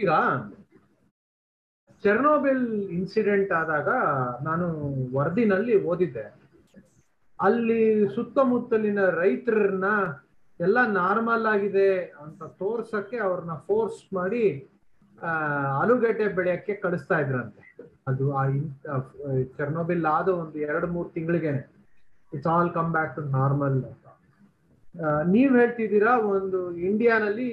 ಈಗ Chernobyl incident ಆದಾಗ ನಾನು ವರದಿನಲ್ಲಿ ಓದಿದ್ದೆ, ಅಲ್ಲಿ ಸುತ್ತಮುತ್ತಲಿನ ರೈತರನ್ನ ಎಲ್ಲ ನಾರ್ಮಲ್ ಆಗಿದೆ ಅಂತ ತೋರ್ಸಕ್ಕೆ ಅವ್ರನ್ನ ಫೋರ್ಸ್ ಮಾಡಿ ಆಲೂಗಡ್ಡೆ ಬೆಳೆಯಕ್ಕೆ ಕಳಿಸ್ತಾ ಇದ್ರಂತೆ. ಅದು ಆ ಚೆರ್ನೋಬಿಲ್ ಆದ ಒಂದು 2-3 ತಿಂಗಳಿಗೆನೆ it's all come back to normal ಅಂತ. ನೀವ್ ಹೇಳ್ತಿದ್ದೀರಾ ಒಂದು ಇಂಡಿಯಾನಲ್ಲಿ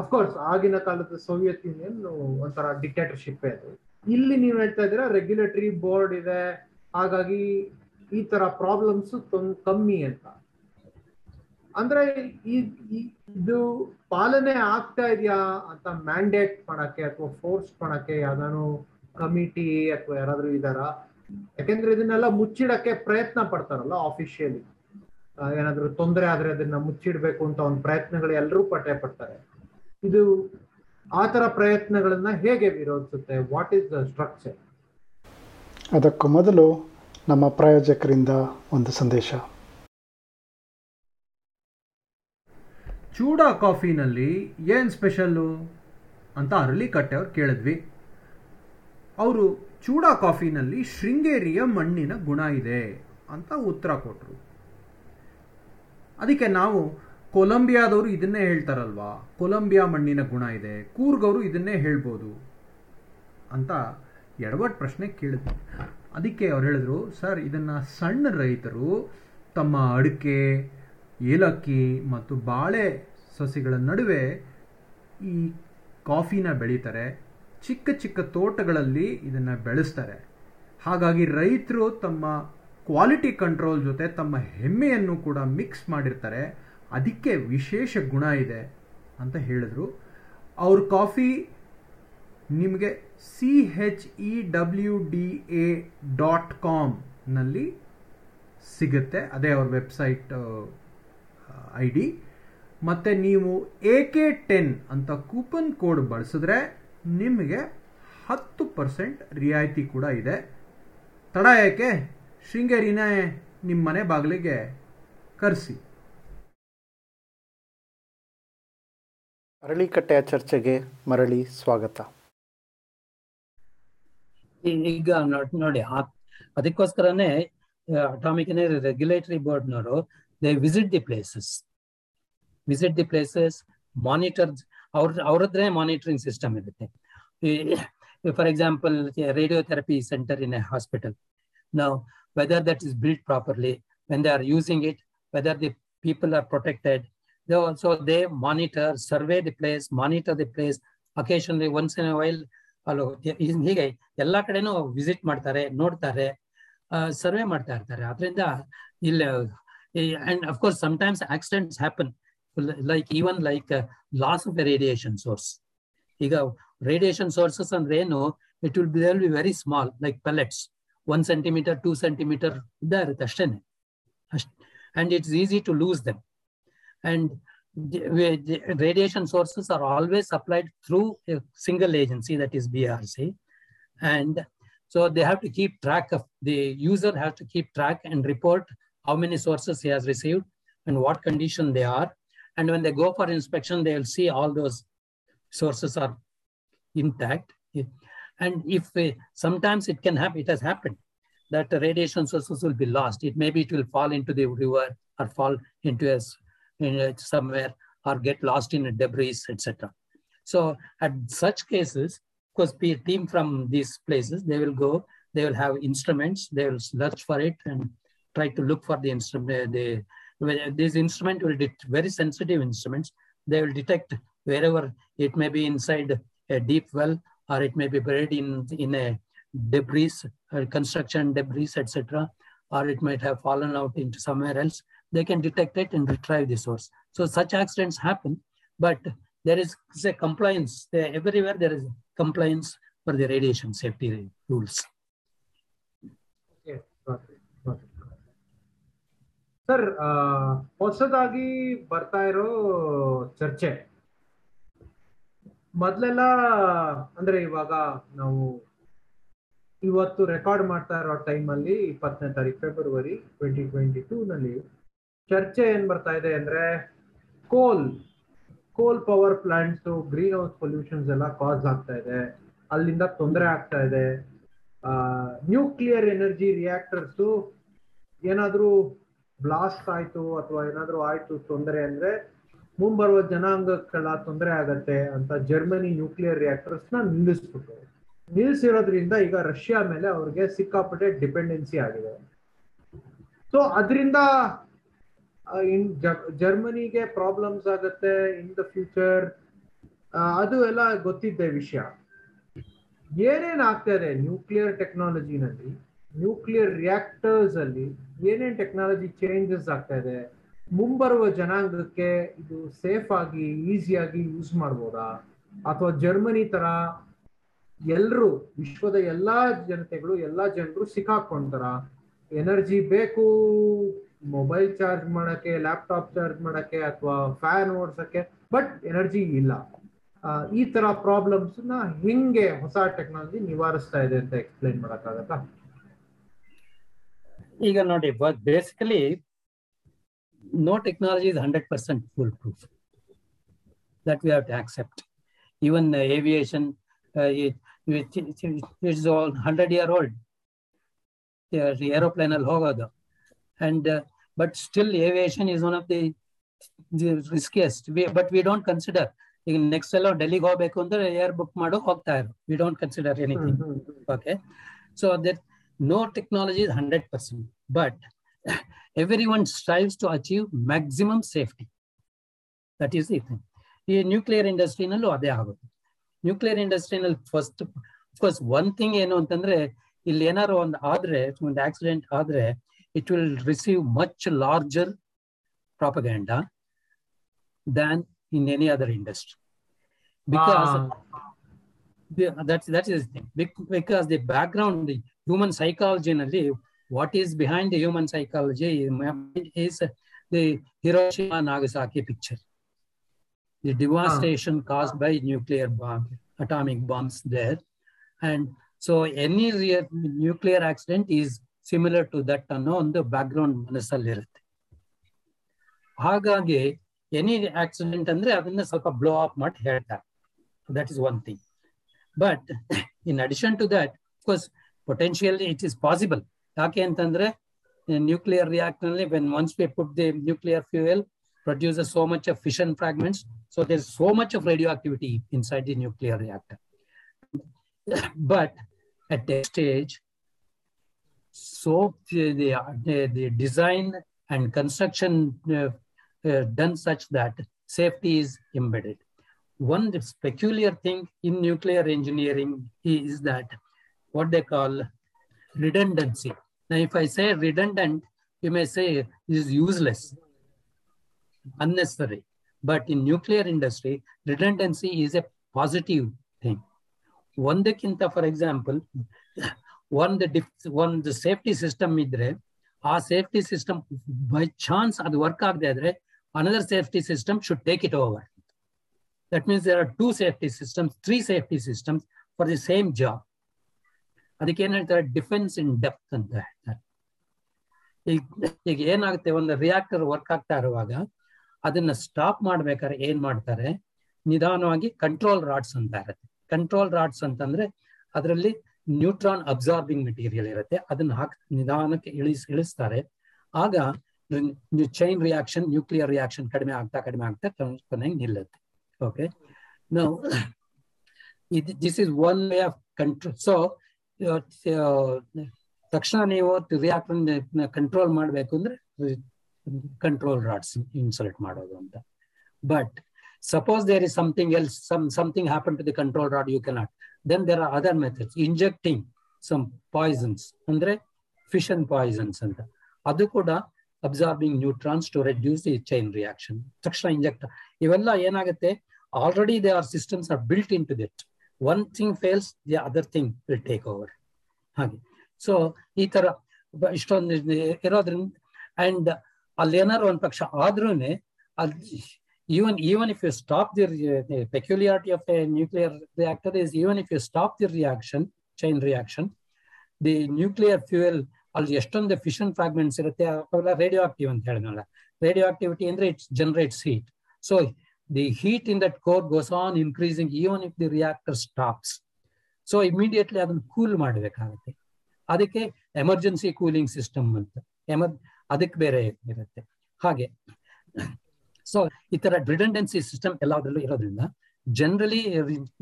ಅಫ್ಕೋರ್ಸ್ ಆಗಿನ ಕಾಲದ ಸೋವಿಯತ್ ಯೂನಿಯನ್ ಒಂಥರ ಡಿಕ್ಟೇಟರ್ಶಿಪ್ ಅದು, ಇಲ್ಲಿ ನೀವ್ ಹೇಳ್ತಾ ಇದ್ದೀರಾ ರೆಗ್ಯುಲೇಟರಿ ಬೋರ್ಡ್ ಇದೆ, ಹಾಗಾಗಿ ಈ ತರ ಪ್ರಾಬ್ಲಮ್ಸ್ ಕಮ್ಮಿ ಅಂತ. ಅಂದ್ರೆ ಇದು ಪಾಲನೆ ಆಗ್ತಾ ಇದೆಯಾ ಅಂತ ಮ್ಯಾಂಡೇಟ್ ಮಾಡಕ್ಕೆ ಅಥವಾ ಫೋರ್ಸ್ ಮಾಡಕ್ಕೆ ಯಾವ್ದಾನು ಕಮಿಟಿ ಅಥವಾ ಯಾರಾದ್ರೂ ಇದಾರ? ಯಾಕೆಂದ್ರೆ ಇದನ್ನೆಲ್ಲ ಮುಚ್ಚಿಡಕ್ಕೆ ಪ್ರಯತ್ನ ಪಡ್ತಾರಲ್ಲ ಆಫಿಷಿಯಲಿ, ಏನಾದ್ರು ತೊಂದರೆ ಆದ್ರೆ ಅದನ್ನ ಮುಚ್ಚಿಡ್ಬೇಕು ಅಂತ ಒಂದು ಪ್ರಯತ್ನಗಳು ಎಲ್ಲರೂ ಪಟ್ಟೆ ಪಡ್ತಾರೆ. ಇದು ಆತರ ಪ್ರಯತ್ನಗಳನ್ನ ಹೇಗೆ ವಿರೋಧಿಸುತ್ತೆ? What is the structure? ಅದಕ್ಕೂ ಮೊದಲು ನಮ್ಮ ಪ್ರಾಯೋಜಕರಿಂದ ಒಂದು ಸಂದೇಶ. ಚೂಡಾ ಕಾಫಿನಲ್ಲಿ ಏನು ಸ್ಪೆಷಲ್ಲು ಅಂತ ಅರಳಿಕಟ್ಟೆ ಅವ್ರು ಕೇಳಿದ್ವಿ. ಅವರು ಚೂಡಾ ಕಾಫಿನಲ್ಲಿ ಶೃಂಗೇರಿಯ ಮಣ್ಣಿನ ಗುಣ ಇದೆ ಅಂತ ಉತ್ತರ ಕೊಟ್ಟರು. ಅದಕ್ಕೆ ನಾವು ಕೊಲಂಬಿಯಾದವರು ಇದನ್ನೇ ಹೇಳ್ತಾರಲ್ವಾ, ಕೊಲಂಬಿಯಾ ಮಣ್ಣಿನ ಗುಣ ಇದೆ, ಕೂರ್ಗವರು ಇದನ್ನೇ ಹೇಳ್ಬೋದು ಅಂತ ಎಡ್ವರ್ಡ್ ಪ್ರಶ್ನೆ ಕೇಳಿದ್ವಿ. ಅದಕ್ಕೆ ಅವ್ರು ಹೇಳಿದ್ರು, ಸರ್ ಇದನ್ನು ಸಣ್ಣ ರೈತರು ತಮ್ಮ ಅಡಿಕೆ, ಏಲಕ್ಕಿ ಮತ್ತು ಬಾಳೆ ಸಸಿಗಳ ನಡುವೆ ಈ ಕಾಫಿನ ಬೆಳೀತಾರೆ, ಚಿಕ್ಕ ಚಿಕ್ಕ ತೋಟಗಳಲ್ಲಿ ಇದನ್ನು ಬೆಳೆಸ್ತಾರೆ. ಹಾಗಾಗಿ ರೈತರು ತಮ್ಮ ಕ್ವಾಲಿಟಿ ಕಂಟ್ರೋಲ್ ಜೊತೆ ತಮ್ಮ ಹೆಮ್ಮೆಯನ್ನು ಕೂಡ ಮಿಕ್ಸ್ ಮಾಡಿರ್ತಾರೆ, ಅದಕ್ಕೆ ವಿಶೇಷ ಗುಣ ಇದೆ ಅಂತ ಹೇಳಿದರು. ಅವ್ರ ಕಾಫಿ ನಿಮಗೆ chewda.com ಸಿಗುತ್ತೆ, ಅದೇ ಅವ್ರ ವೆಬ್ಸೈಟ್ ಐ ಡಿ. ಮತ್ತು ನೀವು AK10 ಅಂತ ಕೂಪನ್ ಕೋಡ್ ಬಳಸಿದ್ರೆ ನಿಮಗೆ 10% ರಿಯಾಯಿತಿ ಕೂಡ ಇದೆ. ತಡ ಯಾಕೆ, ಶೃಂಗೇರಿನೇ ನಿಮ್ಮ ಮನೆ ಬಾಗಿಲಿಗೆ ಕರೆಸಿ. ಅರಳಿಕಟ್ಟೆಯ ಚರ್ಚೆಗೆ ಮರಳಿ ಸ್ವಾಗತ. ಈಗ ನೋಡಿ, ಅದಕ್ಕೋಸ್ಕರನೇ ಅಟಾಮಿಕ್ ರೆಗ್ಯುಲೇಟರಿ ಬೋರ್ಡ್ನವರು they visit the places monitor. ಅವ್ರದ್ದೇ ಮಾನಿಟರಿಂಗ್ ಸಿಸ್ಟಮ್ ಇರುತ್ತೆ. For example, radiotherapy centre in a hospital, ನಾವು whether that is built properly, when they are using it, whether the people are protected. So they monitor, survey the place, monitor the place. Occasionally, once in a while, ಹೀಗೆ ಎಲ್ಲ ಕಡೆನೂ visit ಮಾಡ್ತಾರೆ, ನೋಡ್ತಾರೆ, survey ಮಾಡ್ತಾ ಇರ್ತಾರೆ. ಅದರಿಂದ ಇಲ್ಲಿ and of course sometimes accidents happen, like even like loss of radiation source. ಈಗ ರೇಡಿಯೇಷನ್ ಸೋರ್ಸಸ್ ಅಂದ್ರೆ ಏನು, it will be will be very small, like pellets, 1 cm 2 cm ಇದ್ದೇ ಇರುತ್ತೆ, ಅಷ್ಟೇನೆ ಅಷ್ಟೇ. And it's easy to lose them. And the radiation sources are always supplied through a single agency, that is BRC, and so they have to keep track of, the user has to keep track and report how many sources he has received and what condition they are. And when they go for inspection, they will see all those sources are intact. And if sometimes it can happen, it has happened that radiation sources will be lost. It maybe it will fall into the river or fall into a somewhere or get lost in debris, etc. So at such cases, because a team from these places, they will go, they will have instruments, they will search for it and try to look for the instrument. These instrument will be very sensitive instruments. They will detect wherever it may be inside a deep well, or it may be buried in a debris, construction debris, etc. Or it might have fallen out into somewhere else. They can detect it and retrieve the source. So such accidents happen, but there is a compliance. Everywhere there is compliance for the radiation safety rules. Okay, got it. Sir, ಹೊಸದಾಗಿ ಬರ್ತಾ ಇರೋ ಚರ್ಚೆ ಮೊದಲೆಲ್ಲ ಅಂದ್ರೆ ಇವಾಗ ನಾವು ಇವತ್ತು record ಮಾಡ್ತಾ ಇರೋ ಟೈಮಲ್ಲಿ 20ನೇ ತಾರೀಕು February 2022 ನಲ್ಲಿ ಚರ್ಚೆ ಏನ್ ಬರ್ತಾ ಇದೆ ಅಂದ್ರೆ, coal coal power plants, green house pollutions ಎಲ್ಲ ಕಾಸ್ ಆಗ್ತಾ ಇದೆ, ಅಲ್ಲಿಂದ ತೊಂದರೆ ಆಗ್ತಾ ಇದೆ. ನ್ಯೂಕ್ಲಿಯರ್ ಎನರ್ಜಿ ರಿಯಾಕ್ಟರ್ಸ್ ಏನಾದ್ರೂ ಬ್ಲಾಸ್ಟ್ ಆಯ್ತು ಅಥವಾ ಏನಾದ್ರೂ ಆಯ್ತು ತೊಂದರೆ ಅಂದ್ರೆ ಮುಂಬರುವ ಜನಾಂಗಗಳ ತೊಂದರೆ ಆಗತ್ತೆ ಅಂತ ಜರ್ಮನಿ ನ್ಯೂಕ್ಲಿಯರ್ ರಿಯಾಕ್ಟರ್ಸ್ ನ ನಿಲ್ಲಿಸ್ಬಿಟ್ಟು ನಿಲ್ಲಿಸಿರೋದ್ರಿಂದ ಈಗ ರಷ್ಯಾ ಮೇಲೆ ಅವ್ರಿಗೆ ಸಿಕ್ಕಾಪಟ್ಟೆ ಡಿಪೆಂಡೆನ್ಸಿ ಆಗಿದೆ. ಸೊ ಅದರಿಂದ ಜರ್ಮನಿಗೆ ಪ್ರಾಬ್ಲಮ್ಸ್ ಆಗತ್ತೆ ಇನ್ ದ ಫ್ಯೂಚರ್, ಅದು ಎಲ್ಲ ಗೊತ್ತಿದ್ದೆ ವಿಷಯ. ಏನೇನ್ ಆಗ್ತಾ ಇದೆ ನ್ಯೂಕ್ಲಿಯರ್ ಟೆಕ್ನಾಲಜಿನಲ್ಲಿ, ನ್ಯೂಕ್ಲಿಯರ್ ರಿಯಾಕ್ಟರ್ಸ್ ಅಲ್ಲಿ ಏನೇನ್ ಟೆಕ್ನಾಲಜಿ ಚೇಂಜಸ್ ಆಗ್ತಾ ಇದೆ, ಮುಂಬರುವ ಜನಾಂಗಕ್ಕೆ ಇದು ಸೇಫ್ ಆಗಿ ಈಸಿಯಾಗಿ ಯೂಸ್ ಮಾಡ್ಬೋದಾ, ಅಥವಾ ಜರ್ಮನಿ ತರ ಎಲ್ರು ವಿಶ್ವದ ಎಲ್ಲಾ ಜನತೆಗಳು ಎಲ್ಲಾ ಜನರು ಸಿಕ್ಕಾಕೊಂತಾರ, ಎನರ್ಜಿ ಬೇಕು ಮೊಬೈಲ್ ಚಾರ್ಜ್ ಮಾಡಕ್ಕೆ, ಲ್ಯಾಪ್ಟಾಪ್ ಚಾರ್ಜ್ ಮಾಡಕ್ಕೆ ಅಥವಾ ಫ್ಯಾನ್ ಓಡಿಸಕ್ಕೆ, ಬಟ್ ಎನರ್ಜಿ ಇಲ್ಲ. ಈ ತರ ಪ್ರಾಬ್ಲಮ್ಸ್ ನ ಹೆಂಗೆ ಹೊಸ ಟೆಕ್ನಾಲಜಿ ನಿವಾರಿಸ್ತಾ ಇದೆ ಅಂತ ಎಕ್ಸ್ಪ್ಲೈನ್ ಮಾಡಕ್ಕಾಗತ್ತಾ? ಈಗ ನೋಡಿ, basically no technology is 100% foolproof, that we have to accept. Even aviation, it is all 100-year-old aeroplane al hogodu, and but still aviation is one of the riskiest. But we don't consider in next hello Delhi hogabeku andre air book mado hogta iru, we don't consider anything. Okay, so that no technology is 100%, but everyone strives to achieve maximum safety. That is the thing. The nuclear industry nallu adhe agutte. Nuclear industry nall first, of course, one thing eno antandre ill enaro ond aadre, ond accident aadre, it will receive much larger propaganda than in any other industry, because that is the thing. Because the background, the human psychology nalli, what is behind the human psychology is the Hiroshima Nagasaki picture, the devastation caused by nuclear bomb, atomic bombs there, and so any real nuclear accident is similar to that on the background manasalli irutte. Hagage any accident andre adanna ಸ್ವಲ್ಪ blow up ಮಾಡಿ ಹೇಳ್ತಾರೆ. That is one thing, but in addition to that, of course, potentially it is possible. ಯಾಕೆ ಅಂತಂದ್ರೆ nuclear reactor ನಲ್ಲಿ when once we put the nuclear fuel produces so much of fission fragments, so there is so much of radioactivity inside the nuclear reactor. But at that stage, so the design and construction done such that safety is embedded. One peculiar thing in nuclear engineering is that what they call redundancy. Now if I say redundant, you may say it is useless, unnecessary, but in nuclear industry redundancy is a positive thing. Ondakinta, for example, one the safety system idre, a safety system by chance adu work agade idre, another safety system should take it over. That means there are two safety systems, three safety systems for the same job. ಅದಕ್ಕೆ ಏನ್ ಹೇಳ್ತಾರೆ, defence in depth ಅಂತ ಹೇಳ್ತಾರೆ. ಈಗ ಏನಾಗುತ್ತೆ, ಒಂದು reactor work ಆಗ್ತಾ ಇರುವಾಗ ಅದನ್ನ ಸ್ಟಾಪ್ ಮಾಡ್ಬೇಕಾದ್ರೆ ಏನ್ ಮಾಡ್ತಾರೆ, ನಿಧಾನವಾಗಿ ಕಂಟ್ರೋಲ್ ರಾಡ್ಸ್ ಅಂತ ಇರುತ್ತೆ. ಕಂಟ್ರೋಲ್ ರಾಡ್ಸ್ ಅಂತಂದ್ರೆ ಅದರಲ್ಲಿ ನ್ಯೂಟ್ರಾನ್ ಅಬ್ಸಾರ್ಬಿಂಗ್ ಮೆಟೀರಿಯಲ್ ಇರುತ್ತೆ, ಅದನ್ನ ಹಾಕಿ ನಿಧಾನಕ್ಕೆ ಇಳಿಸ್ತಾರೆ. ಆಗ ಚೈನ್ ರಿಯಾಕ್ಷನ್, ನ್ಯೂಕ್ಲಿಯರ್ ರಿಯಾಕ್ಷನ್ ಕಡಿಮೆ ಆಗ್ತಾ ಕೊನೆಗೆ ನಿಲ್ಲುತ್ತೆ. ಓಕೆ, ನಾವು this is one way of control. So ತಕ್ಷಣ ನೀವು ರಿಯಾಕ್ಟರ್ ಕಂಟ್ರೋಲ್ ಮಾಡಬೇಕು ಅಂದ್ರೆ ಕಂಟ್ರೋಲ್ ರಾಡ್ಸ್ ಇನ್ಸರ್ಟ್ ಮಾಡೋದು ಅಂತ. But suppose there is something else, something happen to the control rod, you cannot, then there are other methods, injecting some poisons, ಅಂದ್ರೆ fission poisons ಅಂತ, ಅದು ಕೂಡ absorbing neutrons to reduce the chain reaction, ತಕ್ಷಣ inject. ಇವೆಲ್ಲ ಏನಾಗುತ್ತೆ, already they are systems are built in to it. One thing fails, the other thing will take over. Hage, so ee tara ishtond irodrin, and allenar on paksha adrune, even if you stop the peculiarity of a nuclear reactor is, even if you stop the reaction, chain reaction, the nuclear fuel all eshtond fission fragments irutte, avella radioactive anta helanala. Radioactivity andre it generates heat, so the heat in that core goes on increasing even if the reactor stops. So immediately ಅದನ್ನು cool ಮಾಡಬೇಕಾಗುತ್ತೆ. ಅದಕ್ಕೆ emergency cooling system ಅಂತ ಅದಕ್ಕೆ ಬೇರೆ ಇರುತ್ತೆ. ಹಾಗೆ so ಈ ತರ ರಿಡಂಡೆನ್ಸಿ ಸಿಸ್ಟಮ್ ಎಲ್ಲದರಲ್ಲೂ ಇರೋದ್ರಿಂದ generally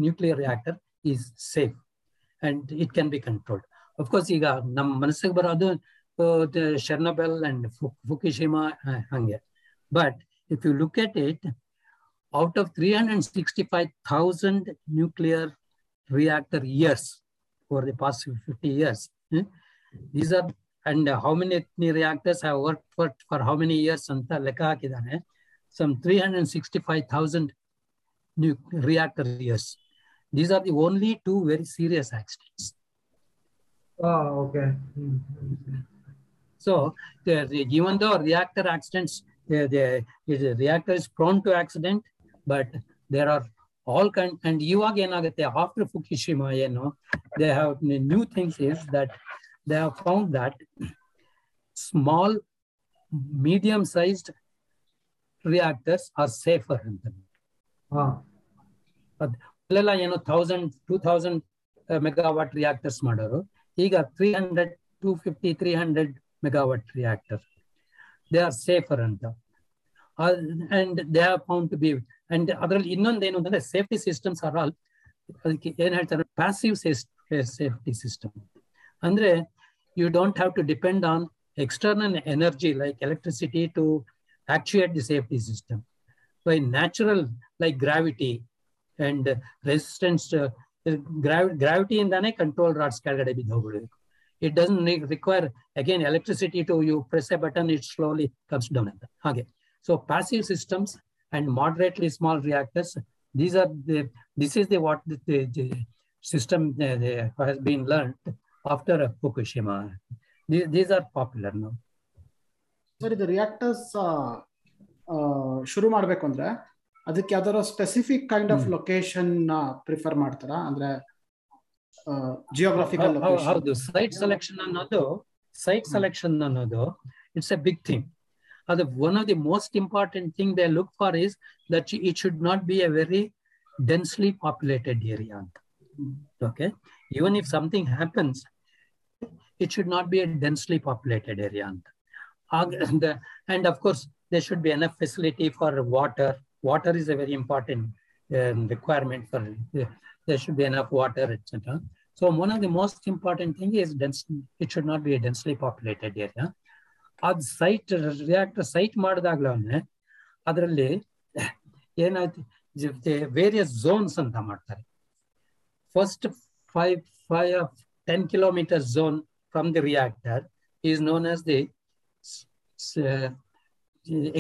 nuclear reactor is safe and it can be controlled. Of course ಈಗ ನಮ್ಮ ಮನಸ್ಸಿಗೆ ಬರೋದು ಶರ್ನಬೆಲ್ ಅಂಡ್ ಫುಕುಶಿಮಾ ಹಂಗೆ. But if you look at it, out of 365,000 nuclear reactor years for the past 50 years, these are, and how many reactors have worked for how many years anta lekka hakidane. Some 365,000 new reactor years. These are the only two very serious accidents. Okay. So even though reactor accidents, the reactor is prone to accident, but there are all kind. And iವಾಗ ಏನಾಗುತ್ತೆ after Fukushima, they have new things is that they have found that small medium sized reactors are safer ಅಂತ. ಅದೆಲ್ಲ 1000-2000 megawatt reactors ಮಾಡೋರು, ಈಗ 300-250-300 megawatt reactor, they are safer ಅಂತ. And they have found to be, and ಅದರಲ್ಲಿ ಇನ್ನೊಂದೇನು ಅಂತಂದ್ರೆ safety systems are all, ಅದಕ್ಕೆ ಏನ್ ಹೇಳ್ತಾರೆ ಪ್ಯಾಸಿವ್ ಸೇಫ್ಟಿ ಸಿಸ್ಟಮ್ ಅಂದ್ರೆ you don't have to depend on external energy like electricity to actuate the safety system. By natural like gravity and resistance, ಗ್ರಾವಿಟಿಯಿಂದಾನೇ control rods ಕೆಳಗಡೆ ಬಿದ್ದು ಹೋಗ್ಬಿಡಬೇಕು. It doesn't require again electricity to you press a button, it slowly comes down ಅಂತ. ಹಾಗೆ so passive systems and moderately small reactors, these are the, this is the what the system has been learned after Fukushima. These are popular now. Sir, the reactors shuru madbeku andre adakke yadara specific kind of location prefer martara andre geographical location. How the site selection annodu, it's a big thing. One of the most important thing they look for is that it should not be a very densely populated area. Okay, even if something happens, it should not be a densely populated area. And of course there should be enough facility for water. Water is a very important requirement for there should be enough water, etc. So one of the most important thing is it should not be a densely populated area. ಅದು site reactor site ಮಾಡಿದಾಗ್ಲೇ ಅದರಲ್ಲಿ ಏನಾಯ್ತು various zones ಅಂತ ಮಾಡ್ತಾರೆ. First 5-10 kilometre zone from the reactor is known as the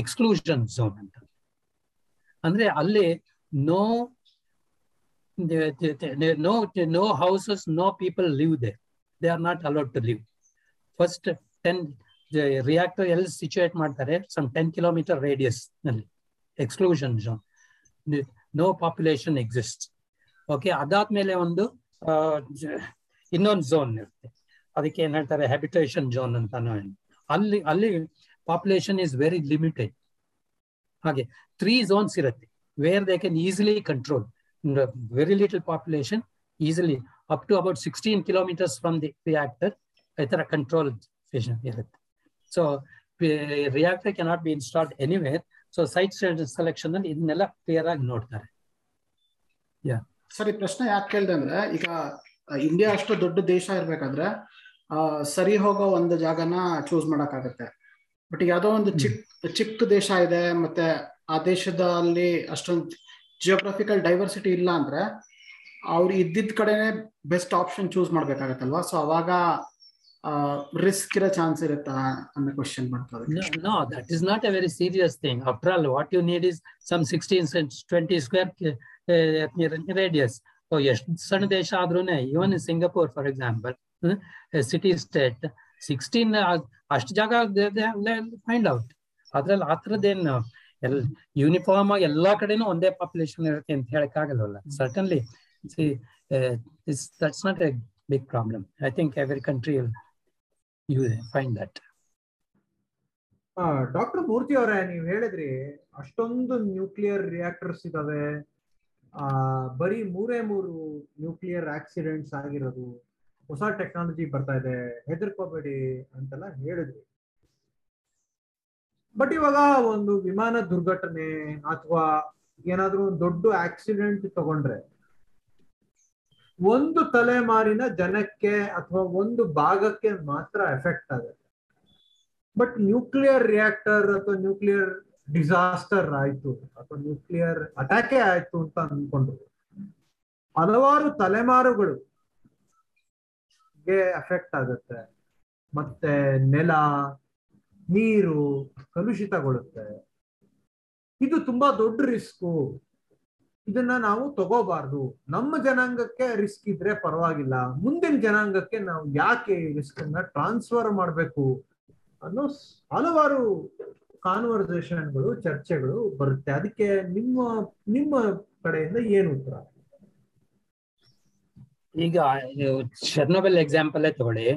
exclusion zone ಅಂತ. ಅಂದ್ರೆ ಅಲ್ಲಿ no houses, no people live there, they are not allowed to live. First 10 reactor ಎಲ್ಲಿ situate ಮಾಡ್ತಾರೆ, ಸಮ್ 10 ಕಿಲೋಮೀಟರ್ ರೇಡಿಯಸ್ ನಲ್ಲಿ exclusion zone, no population exist. Okay, ಅದಾದ್ಮೇಲೆ ಒಂದು ಇನ್ನೊಂದು zone ಇರುತ್ತೆ, ಅದಕ್ಕೆ ಏನ್ ಹೇಳ್ತಾರೆ ಹ್ಯಾಬಿಟೇಷನ್ ಝೋನ್ ಅಂತಾನು. ಅಲ್ಲಿ ಪಾಪ್ಯುಲೇಷನ್ ಇಸ್ ವೆರಿ ಲಿಮಿಟೆಡ್. ಹಾಗೆ 3 ಝೋನ್ಸ್ ಇರುತ್ತೆ where they can easily control very little population easily up to about 16 kilometres from the reactor. ಈ ತರ ಕಂಟ್ರೋಲ್ ಇರುತ್ತೆ. So reactor cannot be installed anywhere. So site selection and idnella clear ag nodtare. Yeah, sari prashna yaak kelide andre iga India ashtu dodda desha irbekadre sari hogo ond jagana choose madak agutte. But yado ond chikka desha ide matte aa deshadalli ashtondu geographical diversity illa andre avaru iddid kadene best option choose madbekagutte alva. So avaga risk ira chance irutta anna question martare. No, that is not a very serious thing. After all, what you need is some 16-20 square radius. So yes, san desha adrune even in Singapore, for example, a city state 16 ashtu jaga find out. Adralli athraden uniform agi ella kadenu onde population irutte ant helakagalla. Certainly see, that's not a big problem. I think every country will you find that. Dr. Murthy avare, ನೀವು ಹೇಳಿದ್ರಿ ಅಷ್ಟೊಂದು nuclear reactors ಇದಾವೆ, ಬರೀ 3 nuclear accidents ಆಗಿರೋದು, ಹೊಸ technology ಬರ್ತಾ ಇದೆ, ಹೆದರ್ಕೋಬೇಡಿ ಅಂತೆಲ್ಲ ಹೇಳಿದ್ವಿ. ಬಟ್ ಇವಾಗ ಒಂದು ವಿಮಾನ ದುರ್ಘಟನೆ ಅಥವಾ ಏನಾದ್ರೂ ಒಂದು ದೊಡ್ಡ ಆಕ್ಸಿಡೆಂಟ್ ತಗೊಂಡ್ರೆ ಒಂದು ತಲೆಮಾರಿನ ಜನಕ್ಕೆ ಅಥವಾ ಒಂದು ಭಾಗಕ್ಕೆ ಮಾತ್ರ ಎಫೆಕ್ಟ್ ಆಗುತ್ತೆ. ಬಟ್ ನ್ಯೂಕ್ಲಿಯರ್ ರಿಯಾಕ್ಟರ್ ಅಥವಾ ನ್ಯೂಕ್ಲಿಯರ್ ಡಿಸಾಸ್ಟರ್ ಆಯ್ತು ಅಥವಾ ನ್ಯೂಕ್ಲಿಯರ್ ಅಟ್ಯಾಕೇ ಆಯ್ತು ಅಂತ ಅನ್ಕೊಂಡ್ರು ಹಲವಾರು ತಲೆಮಾರುಗಳು ಎಫೆಕ್ಟ್ ಆಗುತ್ತೆ, ಮತ್ತೆ ನೆಲ ನೀರು ಕಲುಷಿತಗೊಳ್ಳುತ್ತೆ. ಇದು ತುಂಬಾ ದೊಡ್ಡ ರಿಸ್ಕು, ಇದನ್ನ ನಾವು ತಗೋಬಾರ್ದು. ನಮ್ಮ ಜನಾಂಗಕ್ಕೆ ರಿಸ್ಕ್ ಇದ್ರೆ ಪರವಾಗಿಲ್ಲ, ಮುಂದಿನ ಜನಾಂಗಕ್ಕೆ ನಾವು ಯಾಕೆ ರಿಸ್ಕ್ ಅನ್ನ ಟ್ರಾನ್ಸ್ಫರ್ ಮಾಡಬೇಕು ಅನ್ನೋ ಹಲವಾರು ಕಾನ್ವರ್ಸೇಷನ್ಗಳು, ಚರ್ಚೆಗಳು ಬರುತ್ತೆ. ಅದಕ್ಕೆ ನಿಮ್ಮ ನಿಮ್ಮ ಕಡೆಯಿಂದ ಏನು ಉತ್ತರ? ಈಗ ಚೆರ್ನೋಬಲ್ ಎಕ್ಸಾಂಪಲ್ ತಗೊಳ್ಳಿ.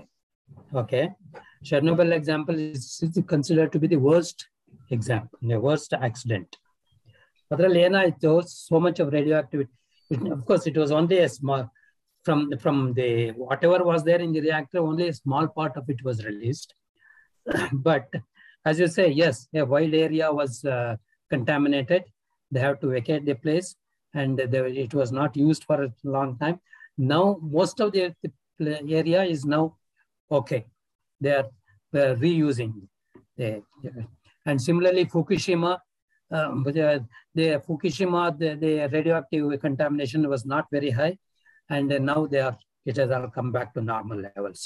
Okay, Chernobyl example is considered to be the worst example, worst accident. ಅದರಲ್ಲಿ ಏನಾಯ್ತು, so much of radioactivity, of course it was only a small from the whatever was there in the reactor, only a small part of it was released. But as you say, yes, a wide area was contaminated. They have to vacate the place, and it was not used for a long time. Now most of the area is now okay. They are reusing. And similarly, Fukushima, the radioactive contamination was not very high, and now it has all come back to normal levels.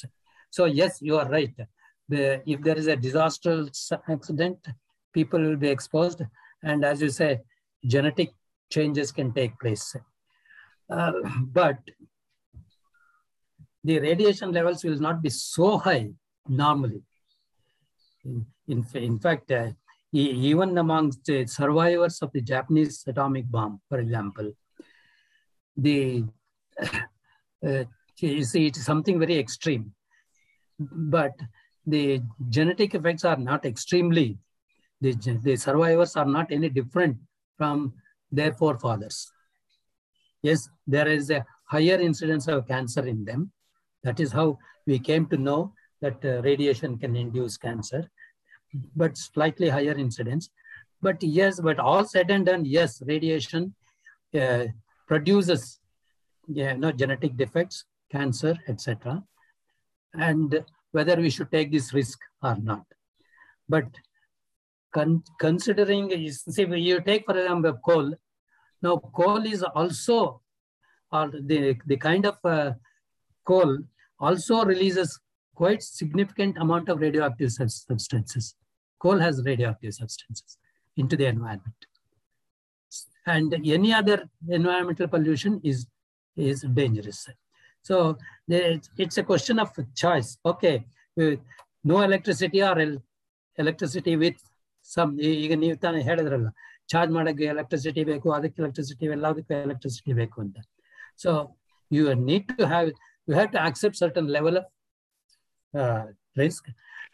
So yes, you are right. If there is a disastrous accident, people will be exposed, and as you say, genetic changes can take place. But the radiation levels will not be so high normally. In fact, even amongst the survivors of the Japanese atomic bomb, for example, you see, it's something very extreme, but the genetic effects are not extremely, the survivors are not any different from their forefathers. Yes, there is a higher incidence of cancer in them. That is how we came to know that radiation can induce cancer, but slightly higher incidence. But yes, but all said and done, yes, radiation produces genetic defects, cancer, etc. And whether we should take this risk or not. But considering, say you take for example coal. Now coal is also, or the kind of coal also releases quite significant amount of radioactive substances. Coal has radioactive substances into the environment, and any other environmental pollution is dangerous. So it's a question of choice. Okay, no electricity or electricity with some, ಈಗ ನೀವು ತಾನೇ ಹೇಳಿದ್ರಲ್ಲ, charge ಮಾಡೋಕ್ಕೆ electricity ಬೇಕು, ಅದಕ್ಕೆ electricity, ಎಲ್ಲದಕ್ಕೂ electricity ಬೇಕು ಅಂತ. So you have to accept certain level of risk,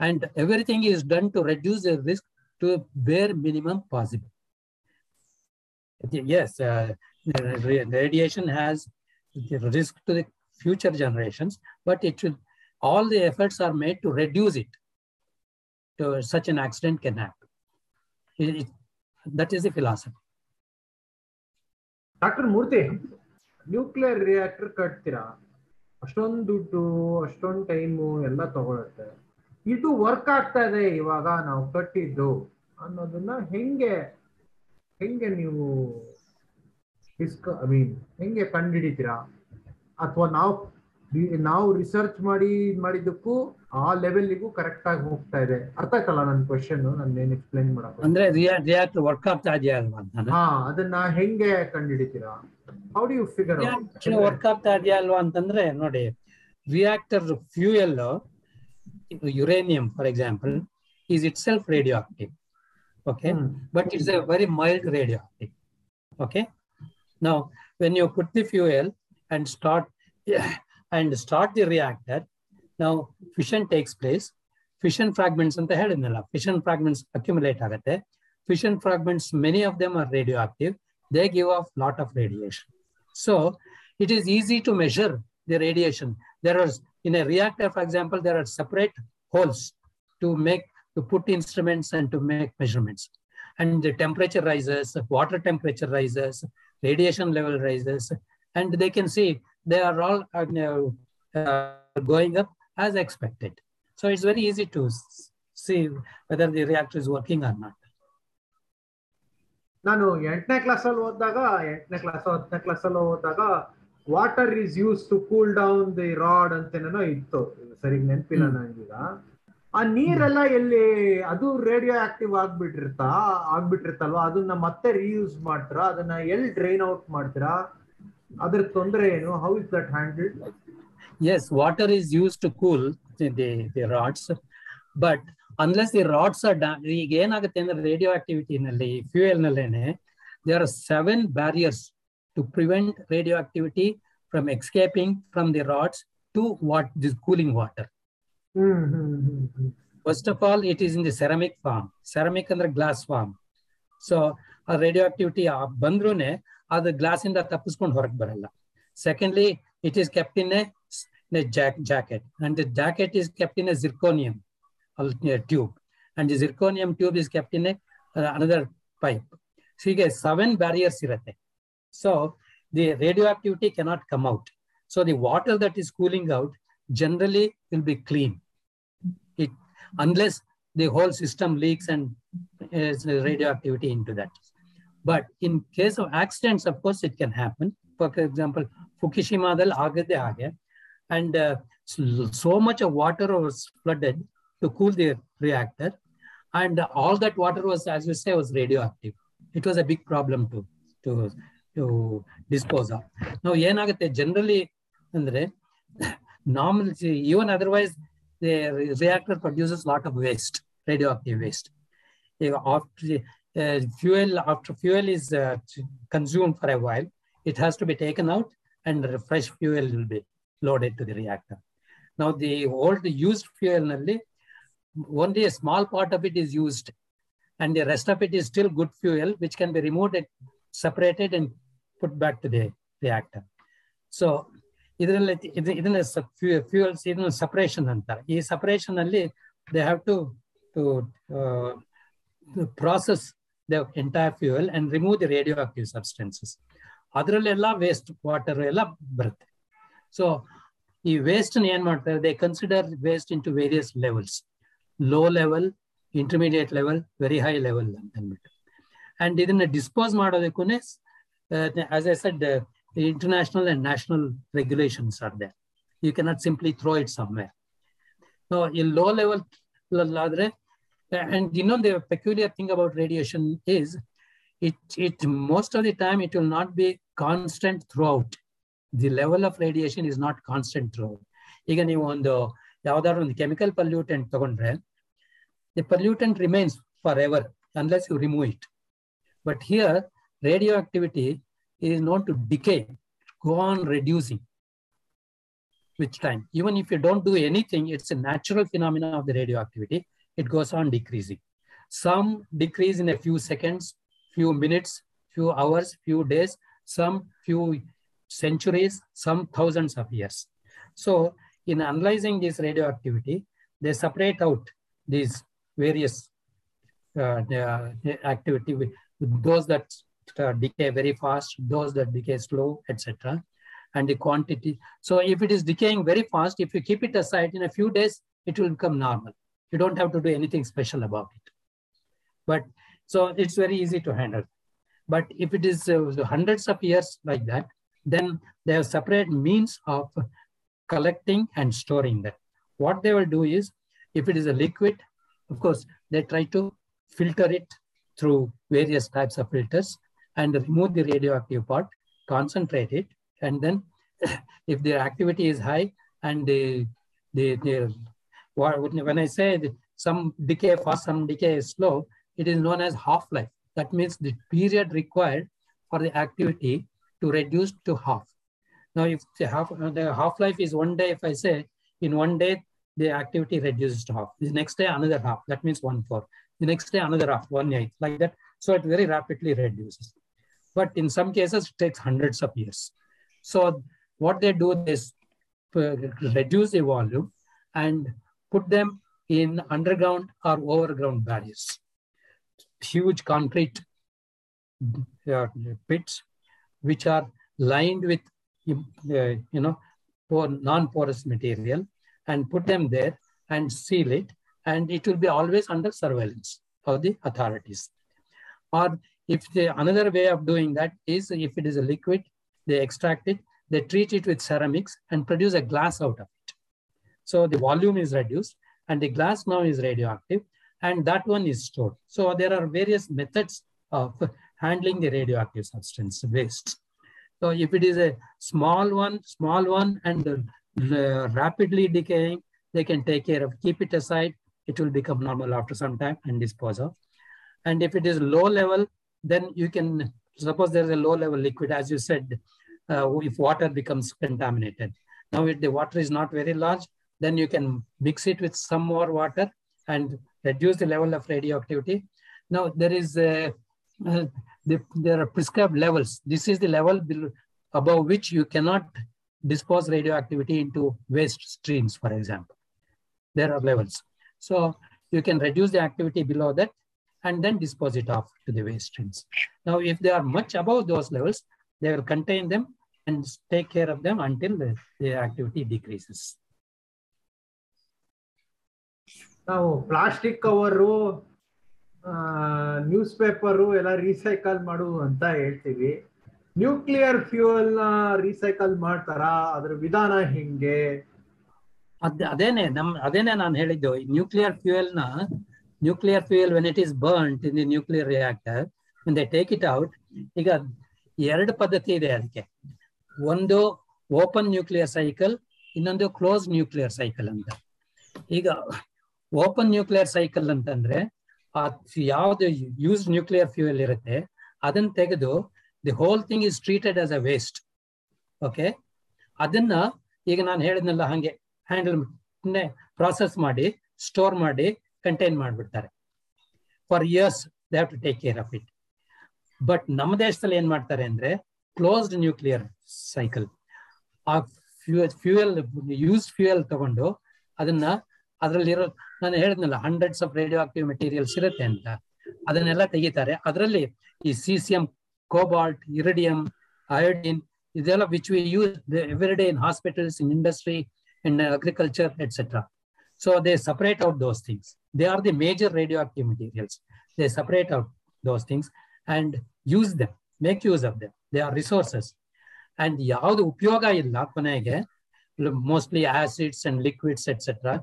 and everything is done to reduce the risk to bare minimum possible. Yes, radiation has risk to the future generations, but it should, all the efforts are made to reduce it to such an accident can happen. That is the philosophy. Dr. Murthy, nuclear reactor ಕಟ್ತೀರಾ, ಅಷ್ಟೊಂದು ದುಡ್ಡು ಅಷ್ಟೊಂದು time ಎಲ್ಲ ತಗೊಳುತ್ತೆ, ಇದು work ಆಗ್ತಾ ಇದೆ ಇವಾಗ ನಾವು ಕಟ್ಟಿದ್ದು ಅನ್ನೋದನ್ನ ಹೆಂಗೆ ನೀವು ಹೆಂಗೆ ಕಂಡುಹಿಡಿತೀರಾ? ಅಥವಾ ನಾವು ರಿಸರ್ಚ್ ಮಾಡಿದ್ದಕ್ಕೂ ಆ ಲೆವೆಲ್ಗೂ ಕರೆಕ್ಟ್ ಆಗಿ ಹೋಗ್ತಾ ಇದೆ? ಅರ್ಥ ಆಗಲ್ಲ ನನ್ನ ಕ್ವೆಶ್ಚನ್, ನಾನು ಏನು ಎಕ್ಸ್ಪ್ಲೈನ್ ಮಾಡೋದು ಅಂದ್ರೆ ರಿಯಾಕ್ಟರ್ ವರ್ಕ್ ಆಗ್ತಾ ಇದೆಯಾ ಅಲ್ವಾ, ಅದನ್ನ ಹೆಂಗೆ ಕಂಡುಹಿಡಿತೀರಾ? How do you figure out work ಆಗ್ತಾ ಇದೆಯಾ ಅಲ್ವಾ ಅಂತಂದ್ರೆ, ನೋಡಿ, reactor fuel uranium for example is itself radioactive. Okay, but it's a very mild radioactive. Okay, now when you put the fuel and start the reactor, now fission takes place. Fission fragments anta helidnalla, fission fragments accumulate agutte, fission fragments, many of them are radioactive. They give off a lot of radiation. So it is easy to measure the radiation. There are, in a reactor, for example, there are separate holes to put instruments and to make measurements. And the temperature rises, water temperature rises, radiation level rises, and they can see they are all going up as expected. So it's very easy to see whether the reactor is working or not. Nanu 8th class alli odaga 8th class 10th class alli odaga water is used to cool down the rod ante nanu ittu sari nenpilla naniga ಆ ನೀರೆಲ್ಲಾ ಎಲ್ಲಿ ಅದು radio active ಆಗ್ಬಿಟ್ಟಿರ್ತಾಲ್ವಾ ಅದನ್ನ ಮತ್ತೆ reuse ಮಾಡ್ತಾರಾ, ಅದನ್ನ ಎಲ್ಲಿ drain out ಮಾಡ್ತೀರಾ, ಅದ್ರ ತೊಂದರೆ ಏನು? How is that handled? Yes, water is used to cool the rods, but unless the rods are down, ಈಗ ಏನಾಗುತ್ತೆ ಅಂದ್ರೆ ರೇಡಿಯೋ ಆಕ್ಟಿವಿಟಿನಲ್ಲಿ ಫ್ಯೂಯಲ್ ನಲ್ಲೇನೆ there are 7 barriers to prevent radio activity from escaping from the rods to this cooling water. First of all, it is in the ceramic form. Ceramic ಅಂದ್ರೆ glass form. So ಆ radioactivity ಬಂದ್ರೂನೆ ಅದು ಗ್ಲಾಸಿಂದ ತಪ್ಪಿಸ್ಕೊಂಡು ಹೊರಗೆ ಬರಲ್ಲ. Secondly, it is kept in a jacket and the jacket is kept in a zirconium tube and the zirconium tube is kept in a another pipe. ಹೀಗೆ 7 barriers ಇರುತ್ತೆ. So the radioactivity cannot come out. So the water that is cooling out generally will be clean, it unless the whole system leaks and radioactivity into that. But in case of accidents, of course it can happen. For example, Fukushima dal agade aage, and so much of water was flooded to cool the reactor, and all that water was, as you say, was radioactive. It was a big problem to dispose of. Now yenagutte generally andre normally, even otherwise, the reactor produces lot of waste, radioactive waste. After fuel is consumed for a while, it has to be taken out, and fresh fuel will be loaded to the reactor. Now, the old used fuel only a small part of it is used, and the rest of it is still good fuel, which can be removed, separated, and put back to the reactor. So ಇದನ್ನ fuels ಇದನ್ನ separation ಅಂತಾರೆ. ಈ separation ಅಲ್ಲಿ they have to process the entire fuel and remove the radio active substances. ಅದರಲ್ಲೆಲ್ಲ waste water ಎಲ್ಲ ಬರುತ್ತೆ. So ಈ waste ಏನ್ ಮಾಡ್ತಾರೆ, they consider waste into various levels, low level, intermediate level, very high level ಅಂತ ಅಂದ್ಬಿಟ್ಟು. And ಇದನ್ನ dispose ಮಾಡೋದಕ್ಕೂ as I said the international and national regulations are there. You cannot simply throw it somewhere. So in low level ladre, and you know the peculiar thing about radiation is it most of the time it will not be constant throughout. The level of radiation is not constant throughout. Even if one chemical pollutant tagondre, the pollutant remains forever unless you remove it. But here radioactivity it is known to decay, go on reducing with time. Even if you don't do anything, it's a natural phenomenon of the radioactivity. It goes on decreasing. Some decrease in a few seconds, few minutes, few hours, few days, some few centuries, some thousands of years. So in analyzing this radioactivity, they separate out these various activity with those that decay very fast, those that decay slow, etc., and the quantity. So if it is decaying very fast, if you keep it aside, in a few days it will become normal. You don't have to do anything special about it. But so it's very easy to handle. But if it is hundreds of years like that, then they have separate means of collecting and storing that. What they will do is, if it is a liquid, of course they try to filter it through various types of filters and remove the radioactive part, concentrate it, and then if their activity is high and when I say some decay fast, some decay is slow, it is known as half-life. That means the period required for the activity to reduce to half. Now, if the half-life is 1 day, if I say in 1 day the activity reduces to half, the next day another half, that means 1/4. The next day, another half, 1/8, like that. So it very rapidly reduces. But in some cases, it takes hundreds of years. So what they do is reduce the volume and put them in underground or overground barriers. Huge concrete pits, which are lined with non-porous material, and put them there and seal it. And it will be always under surveillance of the authorities. Or if another way of doing that is, if it is a liquid, they extract it, they treat it with ceramics and produce a glass out of it. So the volume is reduced and the glass now is radioactive, and that one is stored. So there are various methods of handling the radioactive substance waste. So if it is a small one and rapidly decaying, they can take care of, keep it aside. It will become normal after some time and dispose of. And if it is low level, then you can, suppose there's a low level liquid, as you said, if water becomes contaminated. Now, if the water is not very large, then you can mix it with some more water and reduce the level of radioactivity. Now, there is there are prescribed levels. This is the level above which you cannot dispose radioactivity into waste streams, for example. There are levels. So you can reduce the activity below that and then dispose it off to the waste streams. Now, if they are much above those levels, they will contain them and take care of them until the activity decreases. Now, plastic cover, newspaper, ella recycle madu anta heltivi. Nuclear fuel na recycle ಮಾಡ್ತಾರಾ, ಅದರ ವಿಧಾನ ಹೆಂಗೆ? ಅದೇನೇ ನಾನು ಹೇಳಿದ್ದು. Nuclear fuel when it is burnt in the nuclear reactor, when they take it out, ಈಗ ಎರಡು ಪದ್ಧತಿ ಇದೆ ಅದಕ್ಕೆ. ಒಂದು ಓಪನ್ ನ್ಯೂಕ್ಲಿಯರ್ ಸೈಕಲ್, ಇನ್ನೊಂದು ಕ್ಲೋಸ್ ನ್ಯೂಕ್ಲಿಯರ್ ಸೈಕಲ್ ಅಂತ. ಈಗ ಓಪನ್ ನ್ಯೂಕ್ಲಿಯರ್ ಸೈಕಲ್ ಅಂತಂದ್ರೆ ಯಾವ್ದು ಯೂಸ್ ನ್ಯೂಕ್ಲಿಯರ್ ಫ್ಯೂಯಲ್ ಇರುತ್ತೆ ಅದನ್ನ ತೆಗೆದು the whole thing is treated as a waste. Okay, ಅದನ್ನ ಈಗ ನಾನು ಹೇಳಿದ್ನಲ್ಲ ಹಾಗೆ ಹ್ಯಾಂಡಲ್ ಪ್ರಾಸೆಸ್ ಮಾಡಿ ಸ್ಟೋರ್ ಮಾಡಿ ಕಂಟೈನ್ ಮಾಡಿಬಿಡ್ತಾರೆ. For years they have to take care of it. But ನಮ್ಮ ದೇಶದಲ್ಲಿ ಏನ್ ಮಾಡ್ತಾರೆ ಅಂದ್ರೆ ಕ್ಲೋಸ್ಡ್ ನ್ಯೂಕ್ಲಿಯರ್ ಸೈಕಲ್, ಆ ಫ್ಯೂಯಲ್ ಯೂಸ್ ಫ್ಯೂಯಲ್ ತಗೊಂಡು ಅದನ್ನ ಅದರಲ್ಲಿರೋ, ನಾನು ಹೇಳಿದ್ನಲ್ಲ hundreds of radio active materials ಇರುತ್ತೆ ಅಂತ, ಅದನ್ನೆಲ್ಲ ತೆಗಿತಾರೆ. ಅದರಲ್ಲಿ ಈ ಸೀಸಿಯಂ, ಕೋಬಾಲ್ಟ್, ಇರಿಡಿಯಂ, ಅಯೋಡಿನ್, ಇದೆಲ್ಲ which V use every day in hospitals, in industry, in agriculture, etcetera. So they separate out those things. They are the major radioactive materials. They separate out those things and use them, make use of them. They are resources. And ಯಾವುದು ಉಪಯೋಗ ಇಲ್ಲ ಕೊನೆಗೆ, mostly acids and liquids etcetera